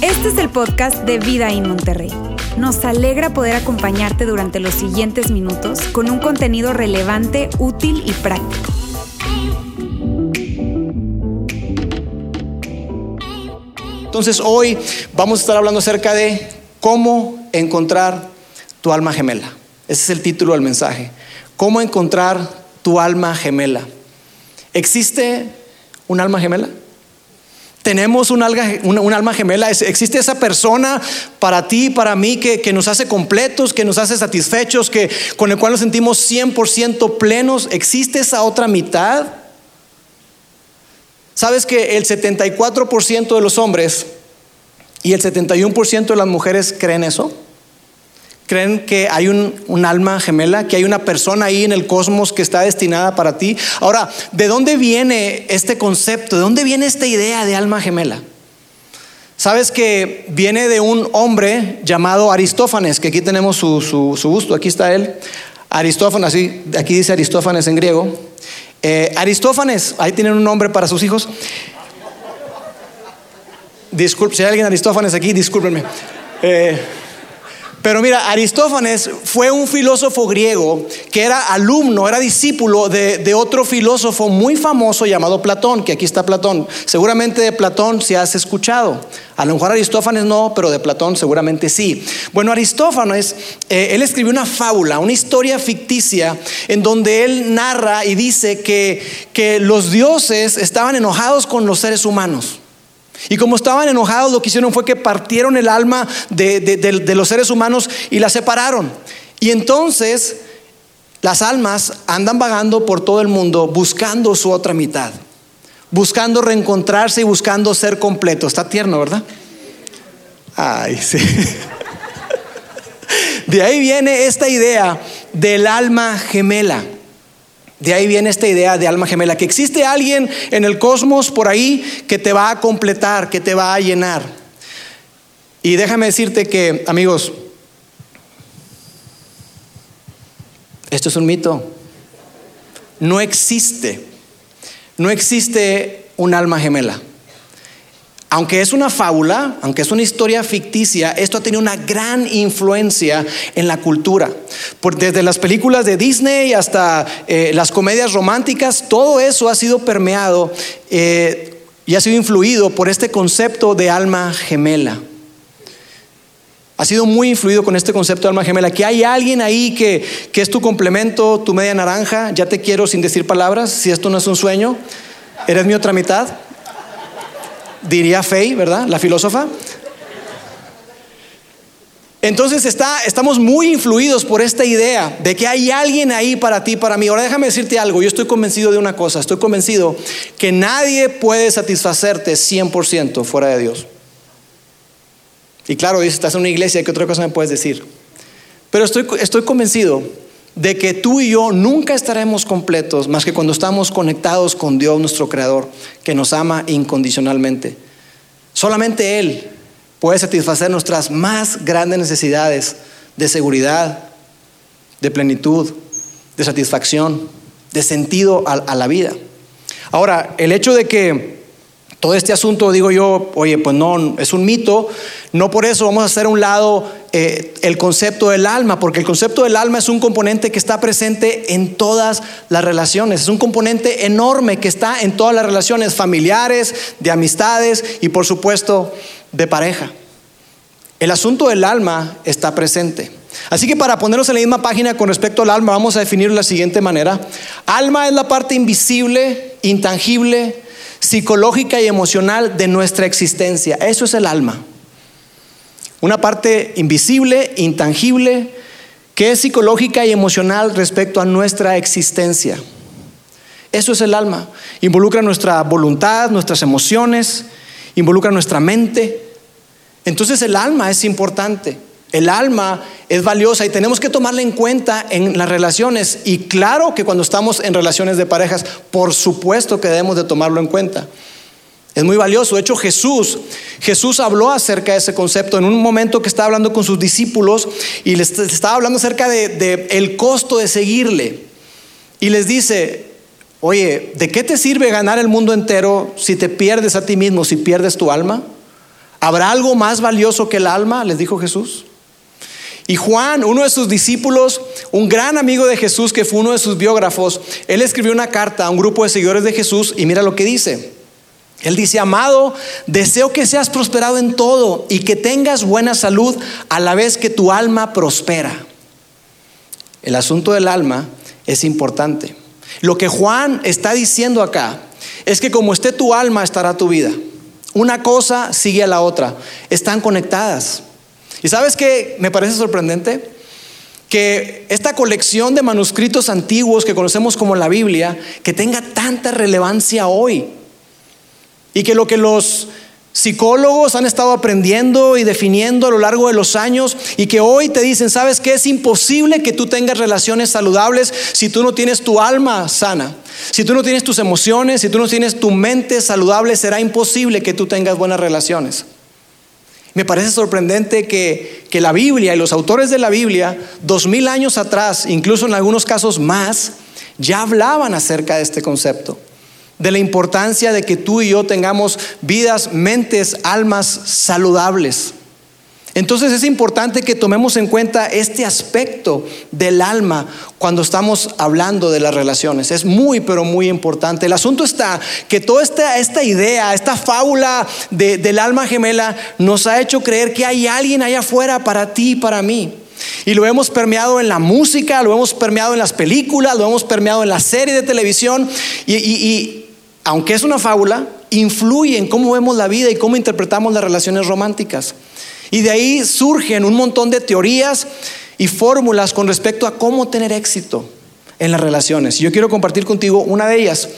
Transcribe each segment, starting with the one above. Este es el podcast de Vida en Monterrey. Nos alegra poder acompañarte durante los siguientes minutos con un contenido relevante, útil y práctico. Entonces hoy vamos a estar hablando acerca de cómo encontrar tu alma gemela. Ese es el título del mensaje. ¿Cómo encontrar tu alma gemela? ¿Existe un alma gemela? ¿Tenemos un alma gemela? ¿Existe esa persona para ti, para mí, que nos hace completos, que nos hace satisfechos, que con el cual nos sentimos 100% plenos? ¿Existe esa otra mitad? ¿Sabes que el 74% de los hombres y el 71% de las mujeres creen eso? Creen que hay un alma gemela, que hay una persona ahí en el cosmos que está destinada para ti. Ahora, ¿de dónde viene este concepto? ¿De dónde viene esta idea de alma gemela? Sabes que viene de un hombre llamado Aristófanes, que aquí tenemos su busto, aquí está él. Aristófanes, sí, aquí dice Aristófanes en griego. Aristófanes, ahí tienen un nombre para sus hijos. Disculpe, si hay alguien Aristófanes aquí, discúlpenme. Pero mira, Aristófanes fue un filósofo griego que era alumno, era discípulo de otro filósofo muy famoso llamado Platón, que aquí está Platón. Seguramente de Platón sí has escuchado. A lo mejor Aristófanes no, pero de Platón seguramente sí. Bueno, Aristófanes, él escribió una fábula, una historia ficticia, en donde él narra y dice que los dioses estaban enojados con los seres humanos. Y como estaban enojados, lo que hicieron fue que partieron el alma de los seres humanos y la separaron. Y entonces las almas andan vagando por todo el mundo buscando su otra mitad, buscando reencontrarse y buscando ser completo. Está tierno, ¿verdad? Ay, sí. De ahí viene esta idea del alma gemela. De ahí viene esta idea de alma gemela, que existe alguien en el cosmos por ahí que te va a completar, que te va a llenar. Y déjame decirte que, amigos, esto es un mito. No existe un alma gemela. Aunque es una fábula, aunque es una historia ficticia, esto ha tenido una gran influencia en la cultura. Desde las películas de Disney hasta las comedias románticas, todo eso ha sido permeado y ha sido influido por este concepto de alma gemela. Ha sido muy influido con este concepto de alma gemela, que hay alguien ahí que es tu complemento, tu media naranja. Ya te quiero sin decir palabras, si esto no es un sueño, eres mi otra mitad. Diría Faye, ¿verdad? La filósofa. Entonces estamos muy influidos por esta idea de que hay alguien ahí para ti, para mí. Ahora déjame decirte algo. Yo estoy convencido de una cosa. Estoy convencido que nadie puede satisfacerte 100% fuera de Dios. Y claro, dices, estás en una iglesia, ¿qué otra cosa me puedes decir? Pero estoy convencido de que tú y yo nunca estaremos completos más que cuando estamos conectados con Dios, nuestro Creador, que nos ama incondicionalmente. Solamente Él puede satisfacer nuestras más grandes necesidades de seguridad, de plenitud, de satisfacción, de sentido a la vida. Ahora, el hecho de que todo este asunto, digo yo, oye, pues no, es un mito. No por eso vamos a hacer a un lado el concepto del alma, porque el concepto del alma es un componente que está presente en todas las relaciones. Es un componente enorme que está en todas las relaciones familiares, de amistades y por supuesto de pareja. El asunto del alma está presente. Así que para ponernos en la misma página con respecto al alma, vamos a definirlo de la siguiente manera. Alma es la parte invisible, intangible, psicológica y emocional de nuestra existencia. Eso es el alma. Una parte invisible, intangible, que es psicológica y emocional respecto a nuestra existencia. Eso es el alma. Involucra nuestra voluntad, nuestras emociones, involucra nuestra mente. Entonces el alma es importante. El alma es valiosa y tenemos que tomarla en cuenta en las relaciones. Y claro que cuando estamos en relaciones de parejas, por supuesto que debemos de tomarlo en cuenta. Es muy valioso. De hecho, Jesús habló acerca de ese concepto en un momento que estaba hablando con sus discípulos y les estaba hablando acerca de el costo de seguirle. Y les dice, Oye, ¿de qué te sirve ganar el mundo entero si te pierdes a ti mismo, si pierdes tu alma? ¿Habrá algo más valioso que el alma?, les dijo Jesús. Y Juan, uno de sus discípulos, un gran amigo de Jesús que fue uno de sus biógrafos, él escribió una carta a un grupo de seguidores de Jesús y mira lo que dice. Él dice: amado, deseo que seas prosperado en todo y que tengas buena salud a la vez que tu alma prospera. El asunto del alma es importante. Lo que Juan está diciendo acá es que como esté tu alma, estará tu vida. Una cosa sigue a la otra, están conectadas. ¿Y sabes qué me parece sorprendente? Que esta colección de manuscritos antiguos que conocemos como la Biblia, que tenga tanta relevancia hoy, y que los psicólogos han estado aprendiendo y definiendo a lo largo de los años, y que hoy te dicen: ¿sabes qué? Es imposible que tú tengas relaciones saludables si tú no tienes tu alma sana, si tú no tienes tus emociones, si tú no tienes tu mente saludable, será imposible que tú tengas buenas relaciones. Me parece sorprendente que la Biblia y los autores de la Biblia 2000 años atrás, incluso en algunos casos más, ya hablaban acerca de este concepto, de la importancia de que tú y yo tengamos vidas, mentes, almas saludables. Entonces es importante que tomemos en cuenta este aspecto del alma cuando estamos hablando de las relaciones. Es muy, pero muy importante. El asunto está que toda esta idea, esta fábula del alma gemela nos ha hecho creer que hay alguien allá afuera para ti y para mí. Y lo hemos permeado en la música, lo hemos permeado en las películas, lo hemos permeado en la serie de televisión. Y aunque es una fábula, influye en cómo vemos la vida y cómo interpretamos las relaciones románticas. Y de ahí surgen un montón de teorías y fórmulas con respecto a cómo tener éxito en las relaciones. Yo quiero compartir contigo una de ellas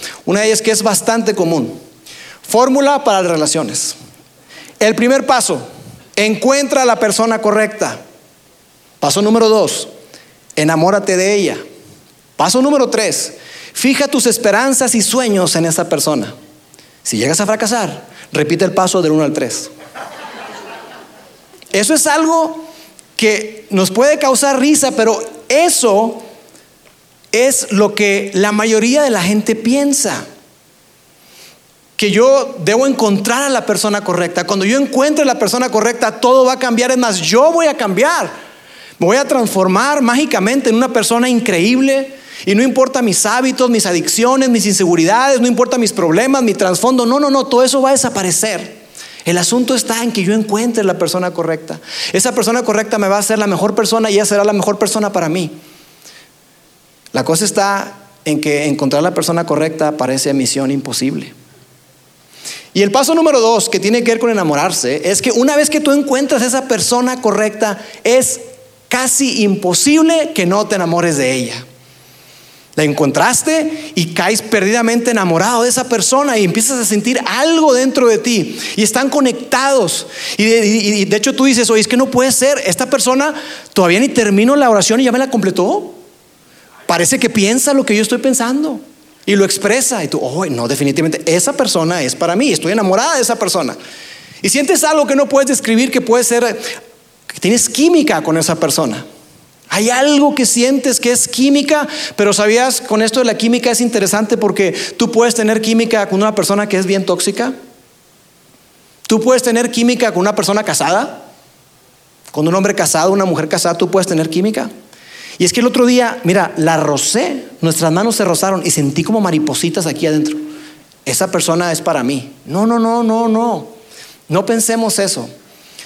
que es bastante común. Fórmula para las relaciones. El primer paso: encuentra a la persona correcta. Paso número 2: enamórate de ella. Paso número 3: fija tus esperanzas y sueños en esa persona. Si llegas a fracasar, repite el paso del 1 al 3. Eso es algo que nos puede causar risa, pero eso es lo que la mayoría de la gente piensa. Que yo debo encontrar a la persona correcta. Cuando yo encuentre a la persona correcta, todo va a cambiar. Es más, yo voy a cambiar. Me voy a transformar mágicamente en una persona increíble. Y no importa mis hábitos, mis adicciones, mis inseguridades, no importa mis problemas, mi trasfondo. No, todo eso va a desaparecer. El asunto está en que yo encuentre la persona correcta. Esa persona correcta me va a hacer la mejor persona y ella será la mejor persona para mí. La cosa está en que encontrar la persona correcta parece misión imposible. Y el paso número 2, que tiene que ver con enamorarse, es que una vez que tú encuentras esa persona correcta, es casi imposible que no te enamores de ella. La encontraste y caes perdidamente enamorado de esa persona y empiezas a sentir algo dentro de ti y están conectados. Y de hecho tú dices: oye, es que no puede ser, esta persona todavía ni terminó la oración y ya me la completó. Parece que piensa lo que yo estoy pensando y lo expresa. Y tú: oye, no, definitivamente esa persona es para mí, estoy enamorada de esa persona. Y sientes algo que no puedes describir, que puede ser que tienes química con esa persona. Hay algo que sientes que es química, pero sabías, con esto de la química es interesante porque tú puedes tener química con una persona que es bien tóxica. Tú puedes tener química con una persona casada. Con un hombre casado, una mujer casada, tú puedes tener química. Y es que el otro día, mira, la rocé, nuestras manos se rozaron y sentí como maripositas aquí adentro. Esa persona es para mí. No. No pensemos eso.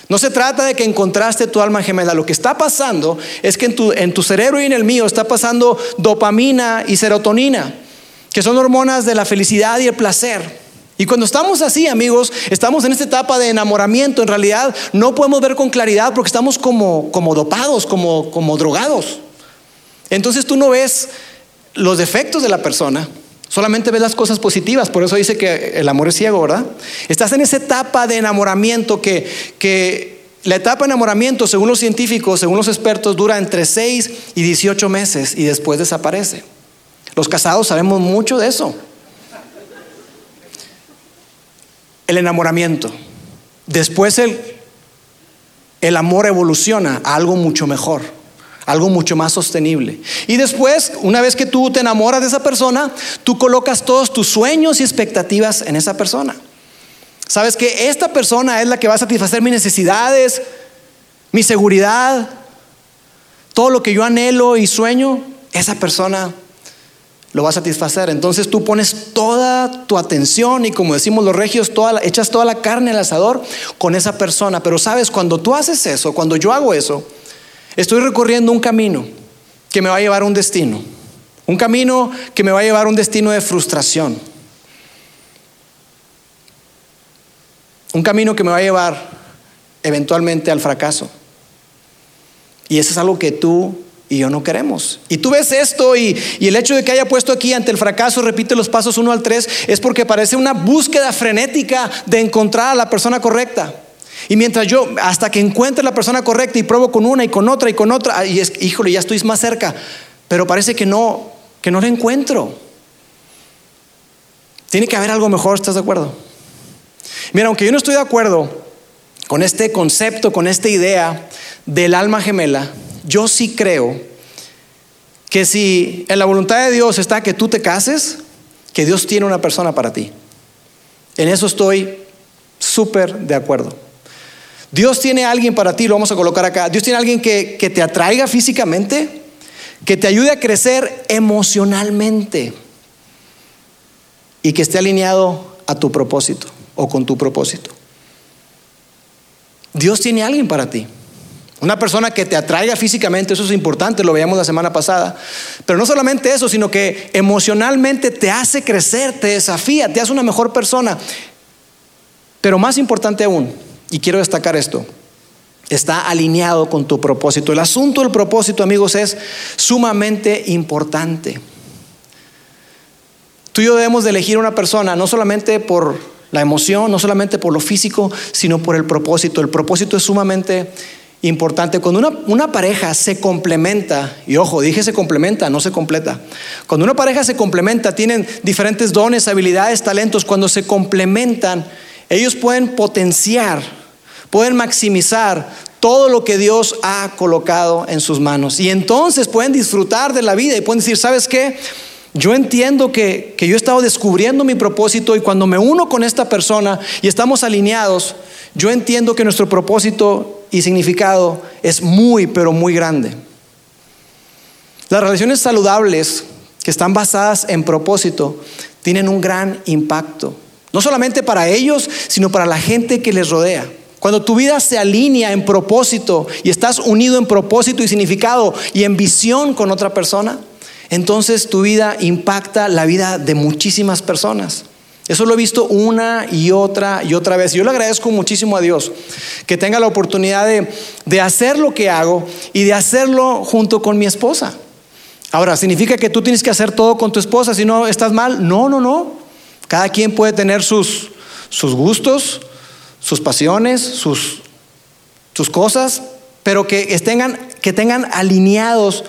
No se trata de que encontraste tu alma gemela. Lo que está pasando es que en tu cerebro y en el mío está pasando dopamina y serotonina, que son hormonas de la felicidad y el placer. Y cuando estamos así, amigos, estamos en esta etapa de enamoramiento. En realidad no podemos ver con claridad porque estamos como dopados, como drogados. Entonces tú no ves los defectos de la persona, solamente ves las cosas positivas. Por eso dice que el amor es ciego, ¿verdad? Estás en esa etapa de enamoramiento que la etapa de enamoramiento, según los científicos, según los expertos, dura entre 6 y 18 meses y después desaparece. Los casados sabemos mucho de eso. El enamoramiento. Después el amor evoluciona a algo mucho mejor, algo mucho más sostenible. Y después, una vez que tú te enamoras de esa persona, tú colocas todos tus sueños y expectativas en esa persona. Sabes que esta persona es la que va a satisfacer mis necesidades, mi seguridad, todo lo que yo anhelo y sueño, esa persona lo va a satisfacer. Entonces tú pones toda tu atención y, como decimos los regios, echas toda la carne al asador con esa persona. Pero sabes, cuando tú haces eso, cuando yo hago eso, estoy recorriendo un camino que me va a llevar a un destino. Un camino que me va a llevar a un destino de frustración. Un camino que me va a llevar eventualmente al fracaso. Y eso es algo que tú y yo no queremos. Y tú ves esto y el hecho de que haya puesto aquí ante el fracaso, repite los pasos 1 al 3, es porque parece una búsqueda frenética de encontrar a la persona correcta. Y mientras yo, hasta que encuentre la persona correcta y pruebo con una y con otra, y es, híjole, ya estoy más cerca, pero parece que no la encuentro. Tiene que haber algo mejor, ¿estás de acuerdo? Mira, aunque yo no estoy de acuerdo con este concepto, con esta idea del alma gemela, yo sí creo que si en la voluntad de Dios está que tú te cases, que Dios tiene una persona para ti. En eso estoy súper de acuerdo. Dios tiene alguien para ti, lo vamos a colocar acá. Dios tiene alguien que te atraiga físicamente, que te ayude a crecer emocionalmente y que esté alineado a tu propósito o con tu propósito. Dios tiene alguien para ti. Una persona que te atraiga físicamente, eso es importante, lo veíamos la semana pasada. Pero no solamente eso, sino que emocionalmente te hace crecer, te desafía, te hace una mejor persona. Pero más importante aún, y quiero destacar esto, está alineado con tu propósito. El asunto del propósito, amigos, es sumamente importante. Tú y yo debemos de elegir una persona, no solamente por la emoción, no solamente por lo físico, sino por el propósito. El propósito es sumamente importante. Cuando una pareja se complementa, y ojo, dije se complementa, no se completa. Cuando una pareja se complementa, tienen diferentes dones, habilidades, talentos. Cuando se complementan, ellos pueden potenciar, pueden maximizar todo lo que Dios ha colocado en sus manos. Y entonces pueden disfrutar de la vida y pueden decir, ¿sabes qué? Yo entiendo que yo he estado descubriendo mi propósito, y cuando me uno con esta persona y estamos alineados, yo entiendo que nuestro propósito y significado es muy, pero muy grande. Las relaciones saludables que están basadas en propósito tienen un gran impacto, no solamente para ellos, sino para la gente que les rodea. Cuando tu vida se alinea en propósito y estás unido en propósito y significado y en visión con otra persona, entonces tu vida impacta la vida de muchísimas personas. Eso lo he visto una y otra vez. Yo le agradezco muchísimo a Dios que tenga la oportunidad de hacer lo que hago y de hacerlo junto con mi esposa. Ahora, ¿significa que tú tienes que hacer todo con tu esposa si no estás mal? No, no, no. Cada quien puede tener sus gustos, sus pasiones, sus cosas, pero que tengan alineados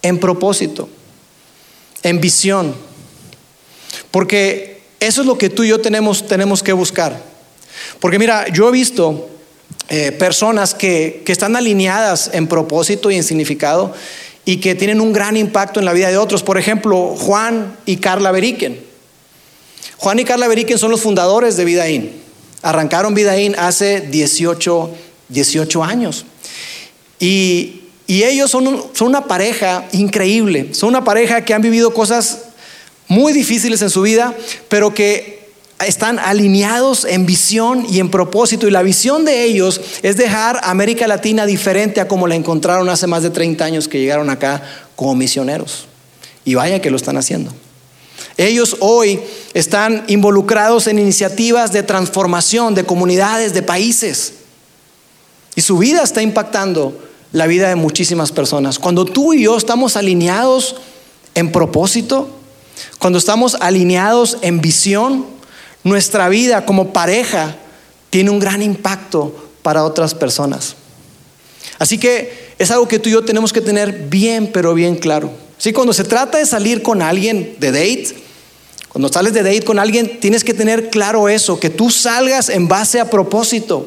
en propósito, en visión, porque eso es lo que tú y yo tenemos que buscar. Porque mira, yo he visto personas que están alineadas en propósito y en significado y que tienen un gran impacto en la vida de otros. Por ejemplo, Juan y Carla Beriquen. Juan y Carla Beriquen son los fundadores de Vidaín. Arrancaron Vidaín hace 18 años y ellos son una pareja increíble. Son una pareja que han vivido cosas muy difíciles en su vida, pero que están alineados en visión y en propósito. Y la visión de ellos es dejar a América Latina diferente a como la encontraron hace más de 30 años que llegaron acá como misioneros. Y vaya que lo están haciendo. Ellos hoy están involucrados en iniciativas de transformación de comunidades, de países. Y su vida está impactando la vida de muchísimas personas. Cuando tú y yo estamos alineados en propósito, cuando estamos alineados en visión, nuestra vida como pareja tiene un gran impacto para otras personas. Así que es algo que tú y yo tenemos que tener bien, pero bien claro. Sí, cuando se trata de salir con alguien de date, cuando sales de date con alguien, tienes que tener claro eso, que tú salgas en base a propósito.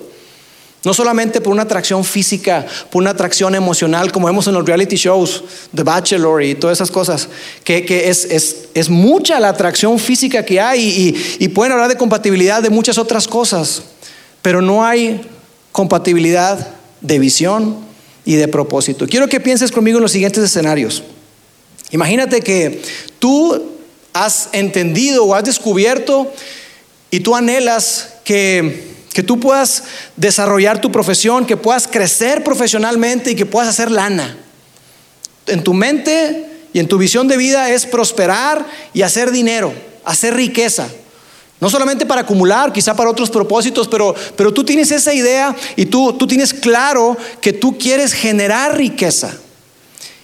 No solamente por una atracción física, por una atracción emocional, como vemos en los reality shows, The Bachelor y todas esas cosas, que es mucha la atracción física que hay, y pueden hablar de compatibilidad de muchas otras cosas, pero no hay compatibilidad de visión y de propósito. Quiero que pienses conmigo en los siguientes escenarios. Imagínate que tú has entendido o has descubierto y tú anhelas que tú puedas desarrollar tu profesión, que puedas crecer profesionalmente y que puedas hacer lana. En tu mente y en tu visión de vida es prosperar y hacer dinero, hacer riqueza. No solamente para acumular, quizá para otros propósitos, pero tú tienes esa idea y tú tienes claro que tú quieres generar riqueza.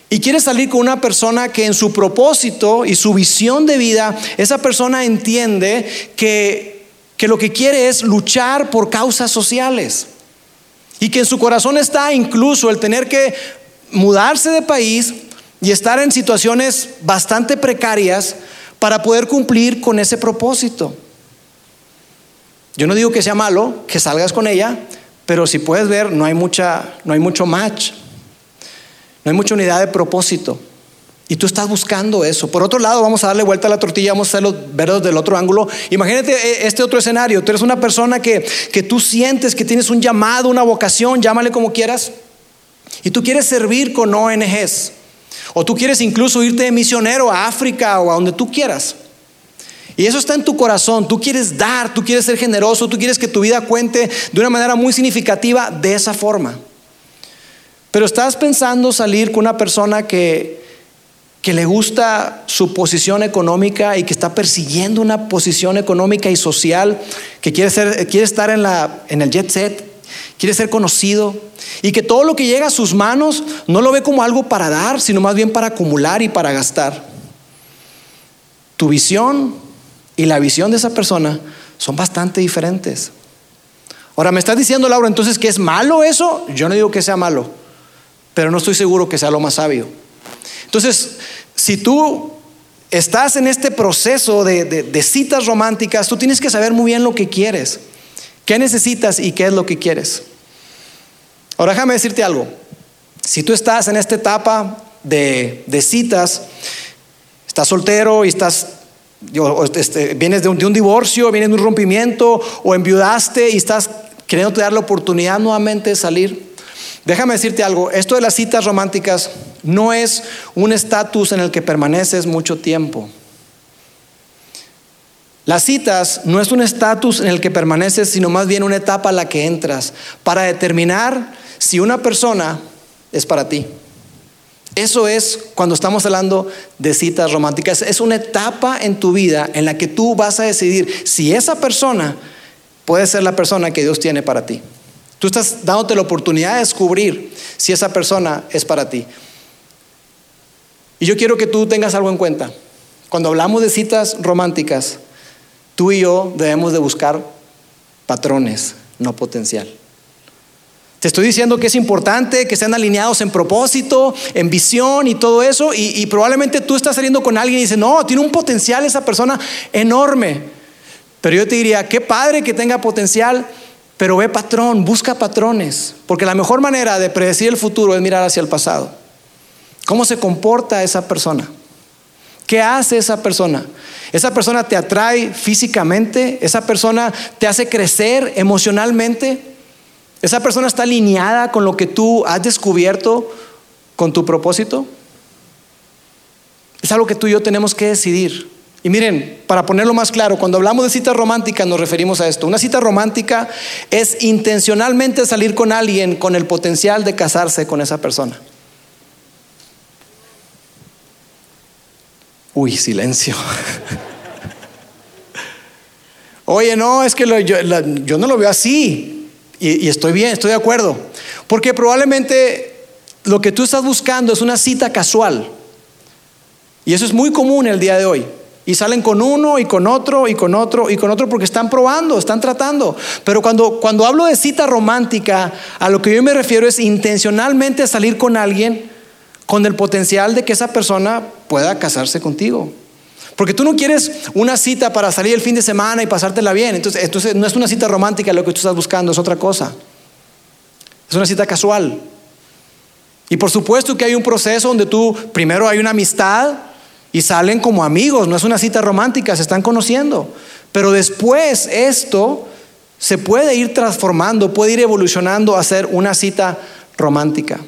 Y quieres salir con una persona que en su propósito y su visión de vida, esa persona entiende que lo que quiere es luchar por causas sociales, y que en su corazón está incluso el tener que mudarse de país y estar en situaciones bastante precarias para poder cumplir con ese propósito. Yo no digo que sea malo que salgas con ella, pero si puedes ver, no hay mucho match, no hay mucha unidad de propósito. Y tú estás buscando eso. Por otro lado, vamos a darle vuelta a la tortilla, vamos a hacerlo ver del otro ángulo. Imagínate este otro escenario. Tú eres una persona que tú sientes que tienes un llamado, una vocación, llámale como quieras, y tú quieres servir con ONGs, o tú quieres incluso irte de misionero a África o a donde tú quieras. Y eso está en tu corazón. Tú quieres dar, tú quieres ser generoso, tú quieres que tu vida cuente de una manera muy significativa de esa forma. Pero estás pensando salir con una persona que le gusta su posición económica y que está persiguiendo una posición económica y social, que quiere estar en el jet set, quiere ser conocido, y que todo lo que llega a sus manos no lo ve como algo para dar, sino más bien para acumular y para gastar. Tu visión y la visión de esa persona son bastante diferentes. Ahora, me estás diciendo, Laura, entonces, ¿qué es malo eso? Yo no digo que sea malo, pero no estoy seguro que sea lo más sabio. Entonces, si tú estás en este proceso de citas románticas, tú tienes que saber muy bien lo que quieres, qué necesitas y qué es lo que quieres. Ahora déjame decirte algo. Si tú estás en esta etapa de citas, estás soltero y vienes de un divorcio, vienes de un rompimiento, o enviudaste y estás queriéndote dar la oportunidad nuevamente de salir, déjame decirte algo. Esto de las citas románticas no es un estatus en el que permaneces mucho tiempo. Las citas no es un estatus en el que permaneces, sino más bien una etapa a la que entras para determinar si una persona es para ti. Eso es cuando estamos hablando de citas románticas. Es una etapa en tu vida en la que tú vas a decidir si esa persona puede ser la persona que Dios tiene para ti. Tú estás dándote la oportunidad de descubrir si esa persona es para ti. Y yo quiero que tú tengas algo en cuenta. Cuando hablamos de citas románticas, tú y yo debemos de buscar patrones, no potencial. Te estoy diciendo que es importante que sean alineados en propósito, en visión y todo eso. Y probablemente tú estás saliendo con alguien y dices, no, tiene un potencial esa persona enorme. Pero yo te diría, qué padre que tenga potencial, pero ve patrón, busca patrones, porque la mejor manera de predecir el futuro es mirar hacia el pasado. ¿Cómo se comporta esa persona? ¿Qué hace esa persona? ¿Esa persona te atrae físicamente? ¿Esa persona te hace crecer emocionalmente? ¿Esa persona está alineada con lo que tú has descubierto, con tu propósito? Es algo que tú y yo tenemos que decidir. Y miren, para ponerlo más claro, cuando hablamos de citas románticas nos referimos a esto. Una cita romántica es intencionalmente salir con alguien con el potencial de casarse con esa persona. Uy, silencio. Oye, no, es que yo no lo veo así, y estoy bien, estoy de acuerdo, porque probablemente lo que tú estás buscando es una cita casual, y eso es muy común el día de hoy. Y salen con uno y con otro y con otro y con otro porque están probando, están tratando. Pero cuando hablo de cita romántica, a lo que yo me refiero es intencionalmente salir con alguien con el potencial de que esa persona pueda casarse contigo. Porque tú no quieres una cita para salir el fin de semana y pasártela bien. Entonces no es una cita romántica lo que tú estás buscando, es otra cosa. Es una cita casual. Y por supuesto que hay un proceso donde tú primero hay una amistad y salen como amigos, no es una cita romántica, se están conociendo. Pero después esto se puede ir transformando, puede ir evolucionando a ser una cita romántica.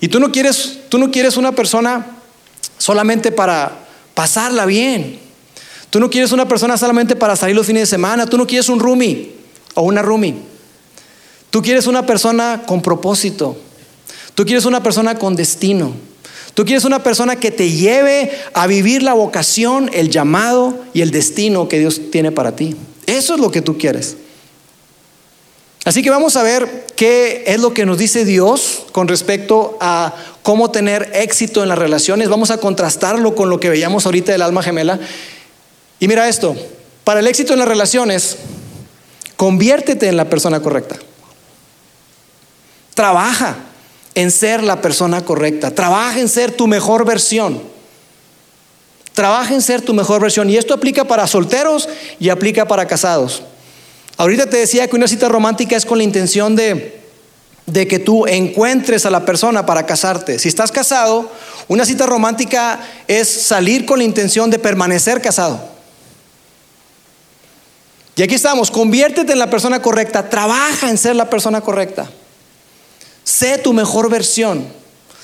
Y tú no quieres una persona solamente para pasarla bien. Tú no quieres una persona solamente para salir los fines de semana. Tú no quieres un roomie o una roomie. Tú quieres una persona con propósito. Tú quieres una persona con destino. Tú quieres una persona que te lleve a vivir la vocación, el llamado y el destino que Dios tiene para ti. Eso es lo que tú quieres. Así que vamos a ver qué es lo que nos dice Dios con respecto a cómo tener éxito en las relaciones. Vamos a contrastarlo con lo que veíamos ahorita del alma gemela. Y mira esto, para el éxito en las relaciones, conviértete en la persona correcta. Trabaja en ser la persona correcta. Trabaja en ser tu mejor versión. Trabaja en ser tu mejor versión. Y esto aplica para solteros y aplica para casados. Ahorita te decía que una cita romántica es con la intención de que tú encuentres a la persona para casarte. Si estás casado, una cita romántica es salir con la intención de permanecer casado. Y aquí estamos, conviértete en la persona correcta, trabaja en ser la persona correcta. Sé tu mejor versión.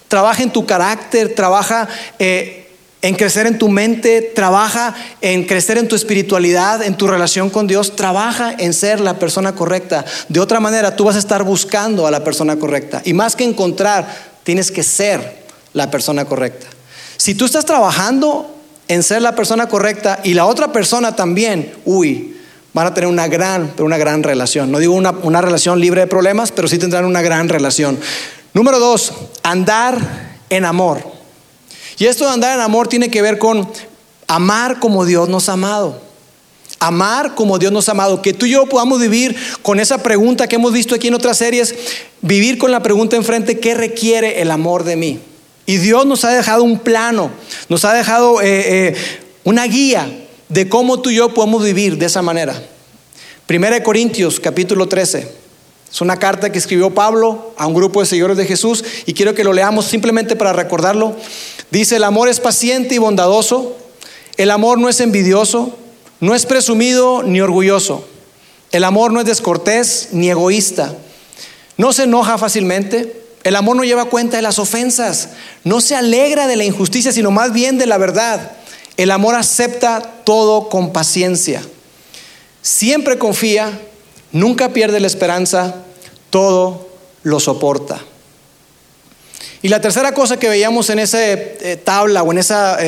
Trabaja en tu carácter, trabaja en crecer en tu mente, trabaja en crecer en tu espiritualidad, en tu relación con Dios, trabaja en ser la persona correcta. De otra manera, tú vas a estar buscando a la persona correcta. Y más que encontrar, tienes que ser la persona correcta. Si tú estás trabajando en ser la persona correcta y la otra persona también, van a tener una gran relación. No digo una relación libre de problemas, pero sí tendrán una gran relación. Número 2, andar en amor. Y esto de andar en amor tiene que ver con amar como Dios nos ha amado. Amar como Dios nos ha amado. Que tú y yo podamos vivir con esa pregunta que hemos visto aquí en otras series. Vivir con la pregunta enfrente, ¿qué requiere el amor de mí? Y Dios nos ha dejado un plano, nos ha dejado una guía de cómo tú y yo podemos vivir de esa manera. 1 Corintios capítulo 13. Es una carta que escribió Pablo a un grupo de seguidores de Jesús y quiero que lo leamos simplemente para recordarlo. Dice: el amor es paciente y bondadoso, el amor no es envidioso, no es presumido ni orgulloso, el amor no es descortés ni egoísta, no se enoja fácilmente, el amor no lleva cuenta de las ofensas, no se alegra de la injusticia, sino más bien de la verdad, el amor acepta todo con paciencia, siempre confía, nunca pierde la esperanza, todo lo soporta. Y la tercera cosa que veíamos en esa tabla o en esa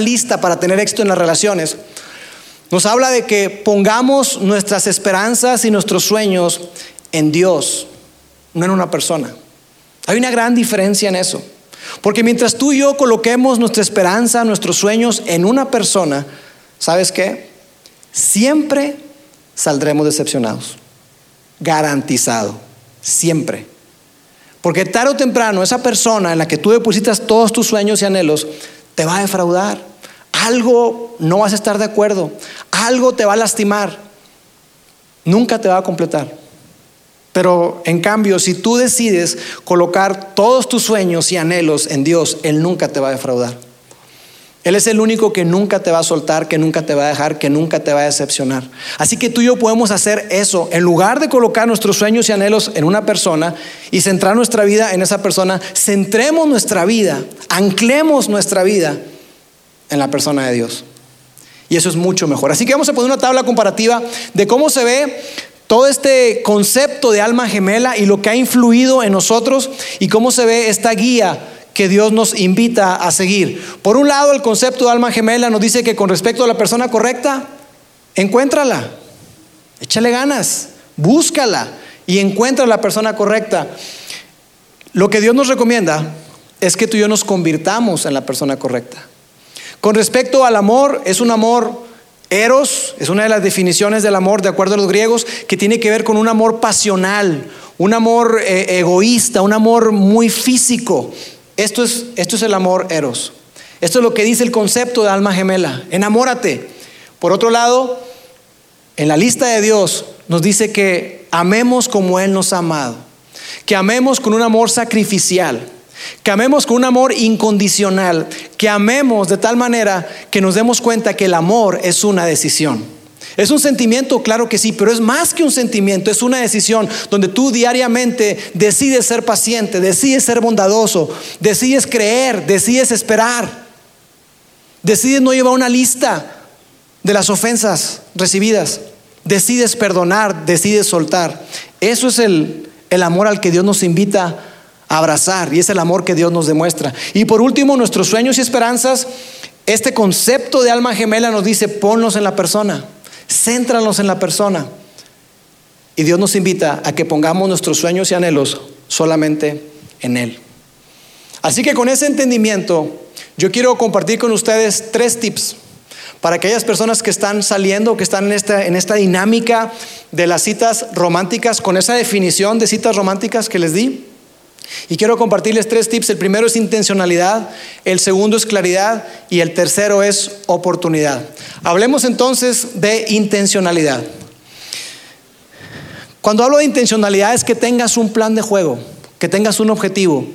lista para tener éxito en las relaciones, nos habla de que pongamos nuestras esperanzas y nuestros sueños en Dios, no en una persona. Hay una gran diferencia en eso, porque mientras tú y yo coloquemos nuestra esperanza, nuestros sueños en una persona, ¿sabes qué? Siempre saldremos decepcionados, garantizado, siempre, porque tarde o temprano esa persona en la que tú depositas todos tus sueños y anhelos te va a defraudar. Algo no vas a estar de acuerdo, algo te va a lastimar, nunca te va a completar. Pero en cambio, si tú decides colocar todos tus sueños y anhelos en Dios, Él nunca te va a defraudar. Él es el único que nunca te va a soltar, que nunca te va a dejar, que nunca te va a decepcionar. Así que tú y yo podemos hacer eso. En lugar de colocar nuestros sueños y anhelos en una persona y centrar nuestra vida en esa persona, centremos nuestra vida, anclemos nuestra vida en la persona de Dios. Y eso es mucho mejor. Así que vamos a poner una tabla comparativa de cómo se ve todo este concepto de alma gemela y lo que ha influido en nosotros y cómo se ve esta guía que Dios nos invita a seguir. Por un lado, el concepto de alma gemela nos dice que con respecto a la persona correcta, encuéntrala, échale ganas, búscala y encuentra a la persona correcta. Lo que Dios nos recomienda es que tú y yo nos convirtamos en la persona correcta. Con respecto al amor, es un amor eros, es una de las definiciones del amor de acuerdo a los griegos, que tiene que ver con un amor pasional, un amor egoísta, un amor muy físico. Esto es el amor eros. Esto es lo que dice el concepto de alma gemela. Enamórate. Por otro lado, en la lista de Dios nos dice que amemos como Él nos ha amado. que amemos con un amor sacrificial, que amemos con un amor incondicional, que amemos de tal manera que nos demos cuenta que el amor es una decisión. Es un sentimiento, claro que sí, pero es más que un sentimiento, es una decisión donde tú diariamente decides ser paciente, decides ser bondadoso, decides creer, decides esperar, decides no llevar una lista de las ofensas recibidas, decides perdonar, decides soltar. Eso es el amor al que Dios nos invita a abrazar, y es el amor que Dios nos demuestra. Y por último, nuestros sueños y esperanzas. Este concepto de alma gemela nos dice: ponlos en la persona, céntralos en la persona. Y Dios nos invita a que pongamos nuestros sueños y anhelos solamente en Él. Así que con ese entendimiento, yo quiero compartir con ustedes 3 tips para aquellas personas que están saliendo, que están en esta dinámica de las citas románticas, con esa definición de citas románticas que les di. Y quiero compartirles 3 tips. El primero es intencionalidad, el segundo es claridad y el tercero es oportunidad. Hablemos entonces de intencionalidad. Cuando hablo de intencionalidad es que tengas un plan de juego, que tengas un objetivo,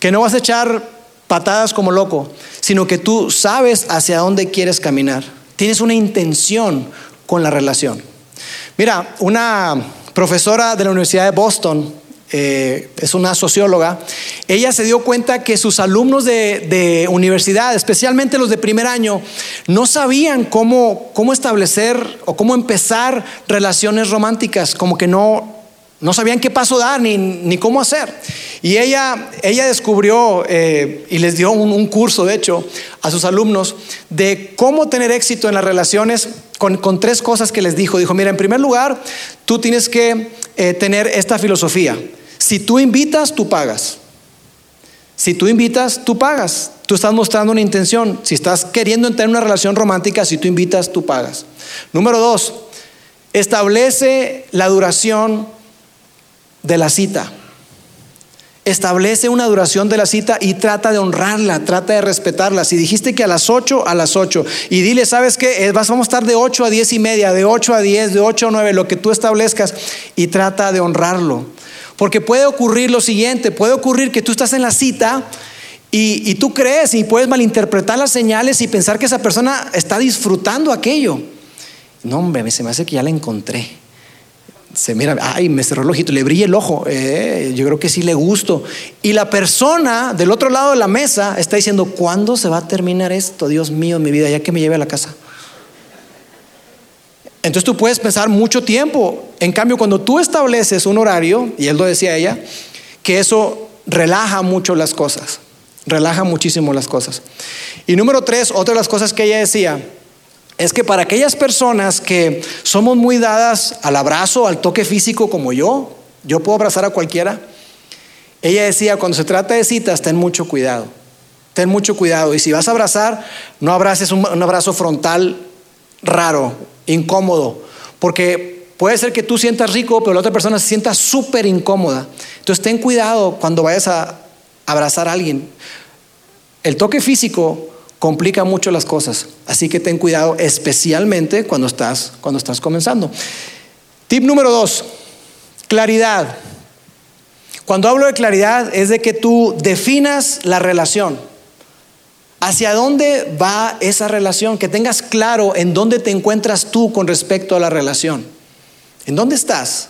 que no vas a echar patadas como loco, sino que tú sabes hacia dónde quieres caminar. Tienes una intención con la relación. Mira, una profesora de la Universidad de Boston, es una socióloga, ella se dio cuenta que sus alumnos de universidad, especialmente los de primer año, no sabían cómo establecer o cómo empezar relaciones románticas, como que no sabían qué paso dar ni cómo hacer. Y ella descubrió y les dio un curso, de hecho, a sus alumnos de cómo tener éxito en las relaciones con 3 cosas que les dijo. Dijo: mira, en primer lugar, tú tienes que tener esta filosofía. Si tú invitas, tú pagas. Si tú invitas, tú pagas. Tú estás mostrando una intención. Si estás queriendo tener una relación romántica, si tú invitas, tú pagas. Número 2, establece la duración de la cita. Establece una duración de la cita y trata de honrarla, trata de respetarla. Si dijiste que a las 8, a las 8. Y dile: ¿sabes qué? Vamos a estar de 8 a 10 y media, de 8 a 10, de 8 a 9, lo que tú establezcas, y trata de honrarlo. Porque puede ocurrir lo siguiente: puede ocurrir que tú estás en la cita y tú crees y puedes malinterpretar las señales y pensar que esa persona está disfrutando aquello. No, hombre, se me hace que ya la encontré. Se mira, ay, me cerró el ojito, le brilla el ojo, yo creo que sí le gusto. Y la persona del otro lado de la mesa está diciendo: ¿cuándo se va a terminar esto? Dios mío, mi vida, ya que me lleve a la casa. Entonces tú puedes pensar mucho tiempo. En cambio, cuando tú estableces un horario, y él lo decía a ella, que eso relaja mucho las cosas, relaja muchísimo las cosas. Y número 3, otra de las cosas que ella decía es que para aquellas personas que somos muy dadas al abrazo, al toque físico, como yo puedo abrazar a cualquiera. Ella decía: cuando se trata de citas, ten mucho cuidado. Ten mucho cuidado. Y si vas a abrazar, no abraces un abrazo frontal raro, incómodo, porque puede ser que tú sientas rico, pero la otra persona se sienta súper incómoda. Entonces ten cuidado cuando vayas a abrazar a alguien. El toque físico complica mucho las cosas, así que ten cuidado, especialmente cuando estás comenzando. Tip número 2, claridad. Cuando hablo de claridad es de que tú definas la relación. ¿Hacia dónde va esa relación? Que tengas claro en dónde te encuentras tú con respecto a la relación. ¿En dónde estás?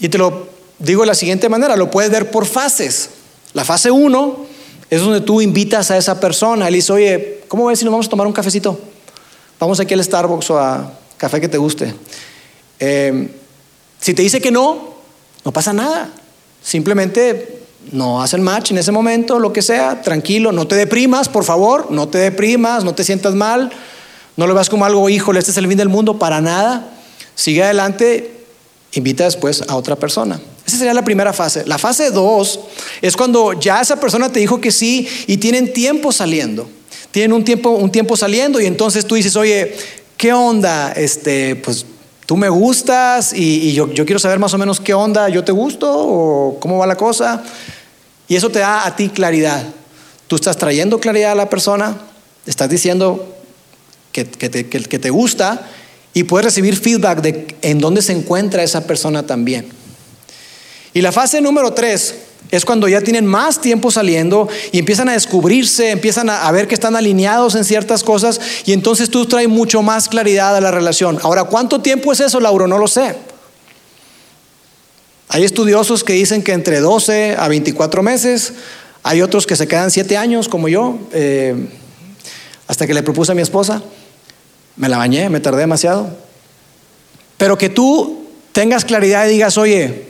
Y te lo digo de la siguiente manera, lo puedes ver por fases. La fase 1 es donde tú invitas a esa persona. Él dice: oye, ¿cómo ves si nos vamos a tomar un cafecito? Vamos aquí al Starbucks o a café que te guste. Si te dice que no pasa nada. Simplemente no hacen match en ese momento, lo que sea. Tranquilo, no te deprimas, por favor. No te deprimas, no te sientas mal. No lo veas como algo, híjole, este es el fin del mundo. Para nada. Sigue adelante. Invita después a otra persona. Esa sería la primera fase. La fase 2 es cuando ya esa persona te dijo que sí y tienen tiempo saliendo. Tienen un tiempo saliendo, y entonces tú dices: oye, ¿qué onda? Pues tú me gustas y yo quiero saber más o menos qué onda. ¿Yo te gusto o cómo va la cosa? Y eso te da a ti claridad. Tú estás trayendo claridad a la persona, estás diciendo que te gusta, y puedes recibir feedback de en dónde se encuentra esa persona también. Y la fase número 3 es cuando ya tienen más tiempo saliendo y empiezan a descubrirse, empiezan a ver que están alineados en ciertas cosas, y entonces tú traes mucho más claridad a la relación. Ahora, ¿cuánto tiempo es eso, Lauro? No lo sé. Hay estudiosos que dicen que entre 12 a 24 meses. Hay otros que se quedan 7 años, como yo, hasta que le propuse a mi esposa. Me la bañé, me tardé demasiado. Pero que tú tengas claridad y digas, oye,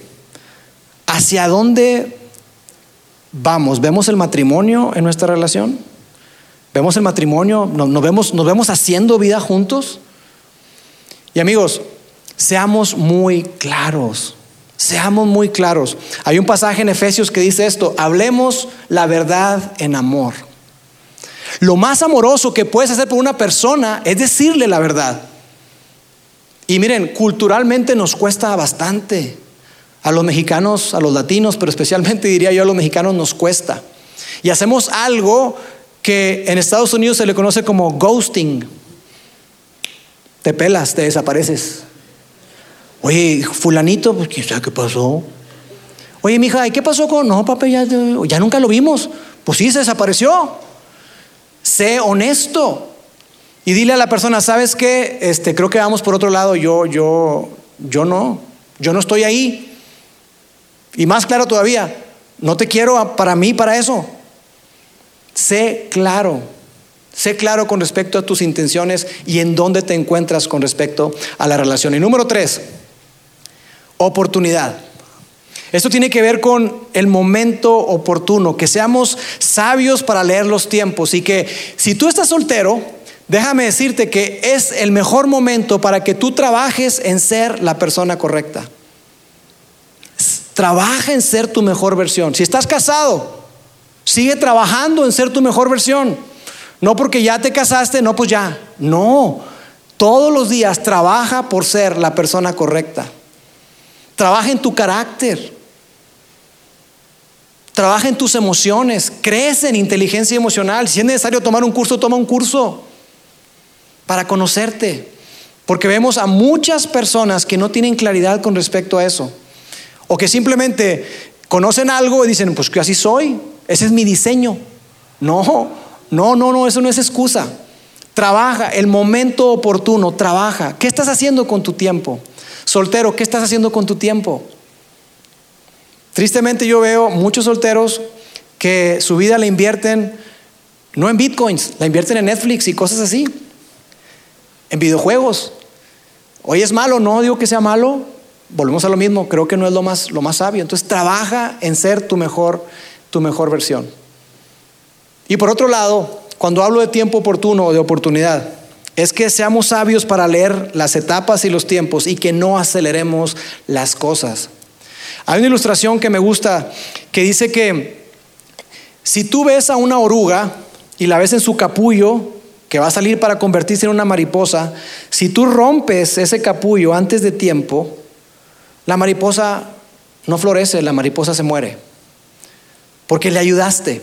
¿hacia dónde vamos? ¿Vemos el matrimonio en nuestra relación? ¿Vemos el matrimonio? ¿Nos vemos haciendo vida juntos? Y amigos, seamos muy claros. Seamos muy claros. Hay un pasaje en Efesios que dice esto: hablemos la verdad en amor. Lo más amoroso que puedes hacer por una persona es decirle la verdad. Y miren, culturalmente nos cuesta bastante. A los mexicanos, a los latinos, pero especialmente diría yo a los mexicanos, nos cuesta. Y hacemos algo que en Estados Unidos se le conoce como ghosting. Te pelas, te desapareces. Oye, fulanito, pues quién sabe qué pasó. Oye, mija, ¿y qué pasó con...? No, papi, ya nunca lo vimos. Pues sí, se desapareció. Sé honesto y dile a la persona, ¿sabes qué? Creo que vamos por otro lado. Yo no estoy ahí. Y más claro todavía, no te quiero para mí, para eso. Sé claro con respecto a tus intenciones y en dónde te encuentras con respecto a la relación. Y número 3, oportunidad. Esto tiene que ver con el momento oportuno, que seamos sabios para leer los tiempos, y que si tú estás soltero, déjame decirte que es el mejor momento para que tú trabajes en ser la persona correcta. Trabaja en ser tu mejor versión. Si estás casado, sigue trabajando en ser tu mejor versión. No porque ya te casaste, no, pues ya. No, todos los días trabaja por ser la persona correcta. Trabaja en tu carácter. Trabaja en tus emociones. Crece en inteligencia emocional. Si es necesario tomar un curso, toma un curso para conocerte. Porque vemos a muchas personas que no tienen claridad con respecto a eso. O que simplemente conocen algo y dicen, pues que así soy, ese es mi diseño. No, eso no es excusa. Trabaja, el momento oportuno, trabaja. ¿Qué estás haciendo con tu tiempo? Soltero, ¿qué estás haciendo con tu tiempo? Tristemente yo veo muchos solteros que su vida la invierten, no en bitcoins, la invierten en Netflix y cosas así, en videojuegos. Hoy es malo, no digo que sea malo, volvemos a lo mismo, creo que no es lo más sabio. Entonces trabaja en ser tu mejor versión. Y por otro lado, cuando hablo de tiempo oportuno o de oportunidad, es que seamos sabios para leer las etapas y los tiempos, y que no aceleremos las cosas. Hay una ilustración que me gusta que dice que si tú ves a una oruga y la ves en su capullo que va a salir para convertirse en una mariposa, si tú rompes ese capullo antes de tiempo, la mariposa no florece, la mariposa se muere, porque le ayudaste.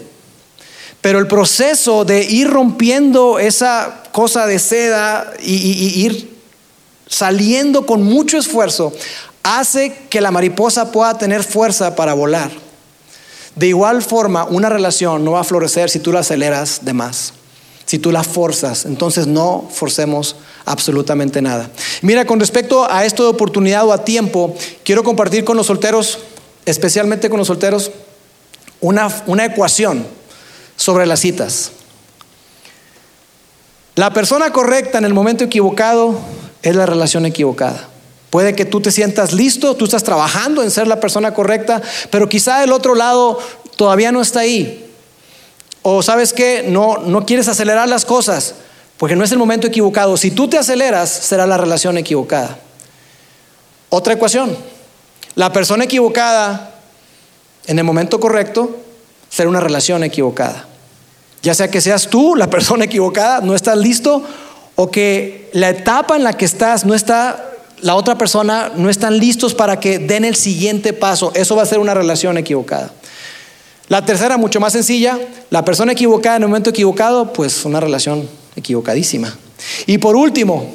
Pero el proceso de ir rompiendo esa cosa de seda y ir saliendo con mucho esfuerzo hace que la mariposa pueda tener fuerza para volar. De igual forma, una relación no va a florecer si tú la aceleras de más, si tú la forzas. Entonces no forcemos absolutamente nada. Mira, con respecto a esto de oportunidad o a tiempo, quiero compartir con los solteros, especialmente con los solteros, una ecuación sobre las citas. La persona correcta en el momento equivocado es la relación equivocada. Puede que tú te sientas listo, tú estás trabajando en ser la persona correcta, pero quizá el otro lado todavía no está ahí. O sabes que no quieres acelerar las cosas porque no es el momento equivocado. Si tú te aceleras, será la relación equivocada. Otra ecuación: la persona equivocada en el momento correcto será una relación equivocada. Ya sea que seas tú la persona equivocada, no estás listo, o que la etapa en la que estás no está, la otra persona no están listos para que den el siguiente paso. Eso va a ser una relación equivocada. La tercera, mucho más sencilla: la persona equivocada en el momento equivocado, pues una relación equivocadísima. Y por último,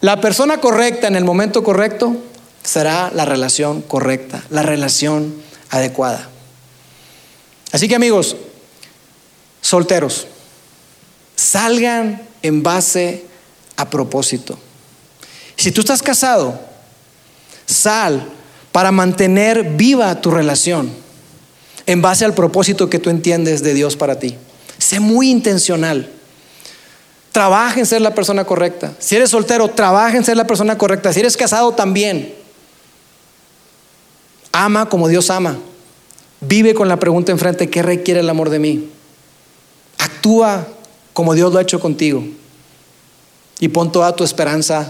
la persona correcta en el momento correcto será la relación correcta, la relación adecuada. Así que, amigos, solteros, salgan en base a propósito. Si tú estás casado, sal para mantener viva tu relación en base al propósito que tú entiendes de Dios para ti. Sé muy intencional. Trabaja en ser la persona correcta. Si eres soltero, trabaja en ser la persona correcta. Si eres casado, también. Ama como Dios ama. Vive con la pregunta enfrente: ¿qué requiere el amor de mí? Actúa como Dios lo ha hecho contigo y pon toda tu esperanza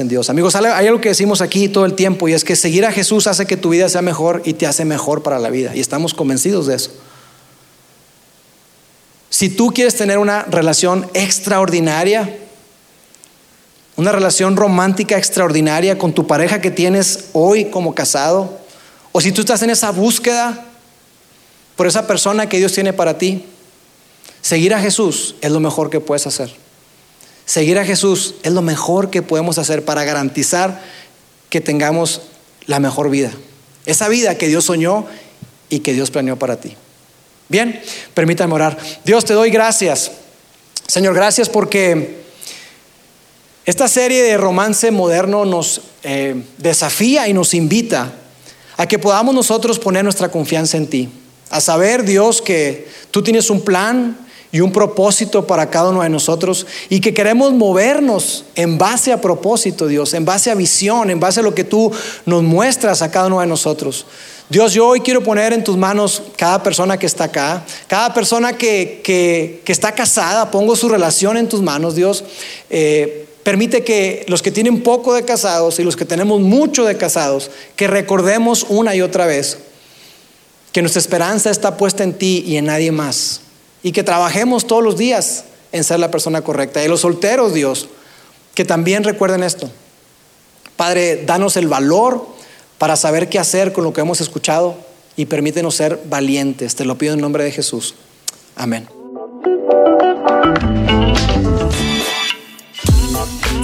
en Dios. Amigos, hay algo que decimos aquí todo el tiempo, y es que seguir a Jesús hace que tu vida sea mejor y te hace mejor para la vida, y estamos convencidos de eso. Si tú quieres tener una relación extraordinaria, una relación romántica extraordinaria con tu pareja que tienes hoy como casado, o si tú estás en esa búsqueda por esa persona que Dios tiene para ti, seguir a Jesús es lo mejor que puedes hacer. Seguir a Jesús es lo mejor que podemos hacer para garantizar que tengamos la mejor vida, esa vida que Dios soñó y que Dios planeó para ti. Bien, permítame orar. Dios, te doy gracias, Señor, gracias porque esta serie de romance moderno nos desafía y nos invita a que podamos nosotros poner nuestra confianza en ti, a saber, Dios, que tú tienes un plan y un propósito para cada uno de nosotros, y que queremos movernos en base a propósito, Dios, en base a visión, en base a lo que tú nos muestras a cada uno de nosotros. Dios, yo hoy quiero poner en tus manos cada persona que está acá, cada persona que está casada. Pongo su relación en tus manos, Dios. Permite que los que tienen poco de casados y los que tenemos mucho de casados, que recordemos una y otra vez que nuestra esperanza está puesta en ti y en nadie más, y que trabajemos todos los días en ser la persona correcta. Y los solteros, Dios, que también recuerden esto. Padre, danos el valor para saber qué hacer con lo que hemos escuchado, y permítenos ser valientes. Te lo pido en nombre de Jesús. Amén.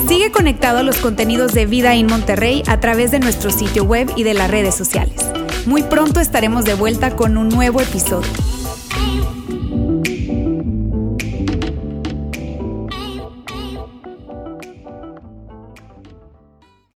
Sigue conectado a los contenidos de Vida en Monterrey a través de nuestro sitio web y de las redes sociales. Muy pronto estaremos de vuelta con un nuevo episodio.